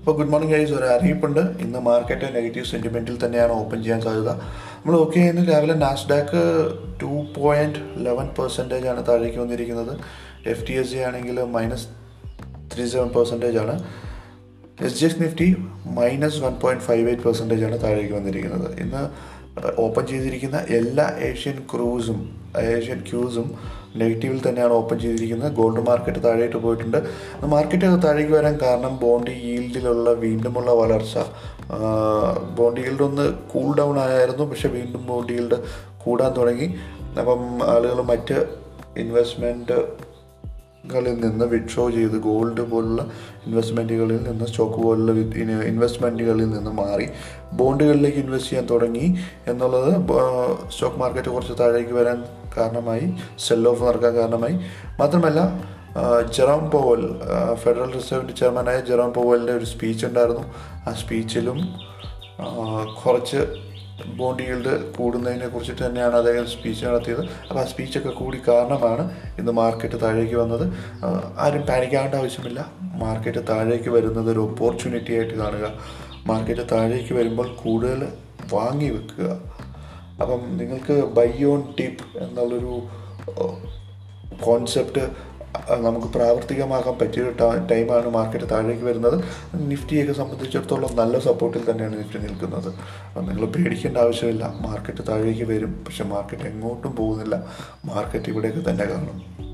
അപ്പോൾ good morning guys. ഒരു അറിയിപ്പുണ്ട്. ഇന്ന് മാർക്കറ്റ് നെഗറ്റീവ് സെൻറ്റിമെൻറ്റിൽ തന്നെയാണ് ഓപ്പൺ ചെയ്യാൻ സാധ്യത. നമ്മൾ നോക്കി കഴിഞ്ഞാൽ രാവിലെ നാസ്ഡാക്ക് 2.11% ആണ് താഴേക്ക് വന്നിരിക്കുന്നത്. FTSE ആണെങ്കിൽ -3.7% ആണ്. SGX Nifty -1.58% ആണ് താഴേക്ക് വന്നിരിക്കുന്നത്. ഇന്ന് ഓപ്പൺ ചെയ്തിരിക്കുന്ന എല്ലാ ഏഷ്യൻ ക്യൂസും നെഗറ്റീവിൽ തന്നെയാണ് ഓപ്പൺ ചെയ്തിരിക്കുന്നത്. ഗോൾഡ് മാർക്കറ്റ് താഴേക്ക് പോയിട്ടുണ്ട്. മാർക്കറ്റ് താഴേക്ക് വരാൻ കാരണം ബോണ്ട് ഈൽഡിലുള്ള വീണ്ടുമുള്ള വളർച്ച. ബോണ്ട് ഈൽഡ് ഒന്ന് കൂൾ ഡൗൺ ആയിരുന്നു, പക്ഷേ വീണ്ടും ബോണ്ട് ഈൽഡ് കൂടാൻ തുടങ്ങി. അപ്പം ആളുകൾ മറ്റ് ഇൻവെസ്റ്റ്മെൻറ്റുകളിൽ നിന്ന് വിഡ്രോ ചെയ്ത് ഗോൾഡ് പോലുള്ള ഇൻവെസ്റ്റ്മെൻറ്റുകളിൽ നിന്ന്, സ്റ്റോക്ക് പോലുള്ള ഇൻവെസ്റ്റ്മെൻറ്റുകളിൽ നിന്ന് മാറി ബോണ്ടുകളിലേക്ക് ഇൻവെസ്റ്റ് ചെയ്യാൻ തുടങ്ങി എന്നുള്ളത് സ്റ്റോക്ക് മാർക്കറ്റ് കുറച്ച് താഴേക്ക് വരാൻ കാരണമായി, സെൽ ഓഫ് നടക്കാൻ കാരണമായി. മാത്രമല്ല ജെറോം പവൽ, ഫെഡറൽ റിസർവ് ചെയർമാനായ ജെറോം പവലിൻ്റെ ഒരു സ്പീച്ച് ഉണ്ടായിരുന്നു. ആ സ്പീച്ചിലും കുറച്ച് ബോണ്ട് ഈൽഡ് കൂടുന്നതിനെ കുറിച്ചിട്ട് തന്നെയാണ് അദ്ദേഹം സ്പീച്ച് നടത്തിയത്. അപ്പോൾ ആ സ്പീച്ചൊക്കെ കൂടി കാരണമാണ് ഇന്ന് മാർക്കറ്റ് താഴേക്ക് വന്നത്. ആരും പാനിക്കാവേണ്ട ആവശ്യമില്ല. മാർക്കറ്റ് താഴേക്ക് വരുന്നത് ഒരു ഓപ്പർച്യൂണിറ്റി ആയിട്ട് കാണുക. മാർക്കറ്റ് താഴേക്ക് വരുമ്പോൾ കൂടുതൽ വാങ്ങി വെക്കുക. അപ്പം നിങ്ങൾക്ക് ബൈ ഓൺ ടിപ്പ് എന്നുള്ളൊരു കോൺസെപ്റ്റ് നമുക്ക് പ്രാവർത്തികമാക്കാൻ പറ്റിയൊരു ടൈമാണ് മാർക്കറ്റ് താഴേക്ക് വരുന്നത്. നിഫ്റ്റിയൊക്കെ സംബന്ധിച്ചിടത്തോളം നല്ല സപ്പോർട്ടിൽ തന്നെയാണ് നിഫ്റ്റി നിൽക്കുന്നത്. അപ്പം നിങ്ങൾ പേടിക്കേണ്ട ആവശ്യമില്ല. മാർക്കറ്റ് താഴേക്ക് വരും, പക്ഷെ മാർക്കറ്റ് എങ്ങോട്ടും പോകുന്നില്ല. മാർക്കറ്റ് ഇവിടെയൊക്കെ തന്നെ കാണും.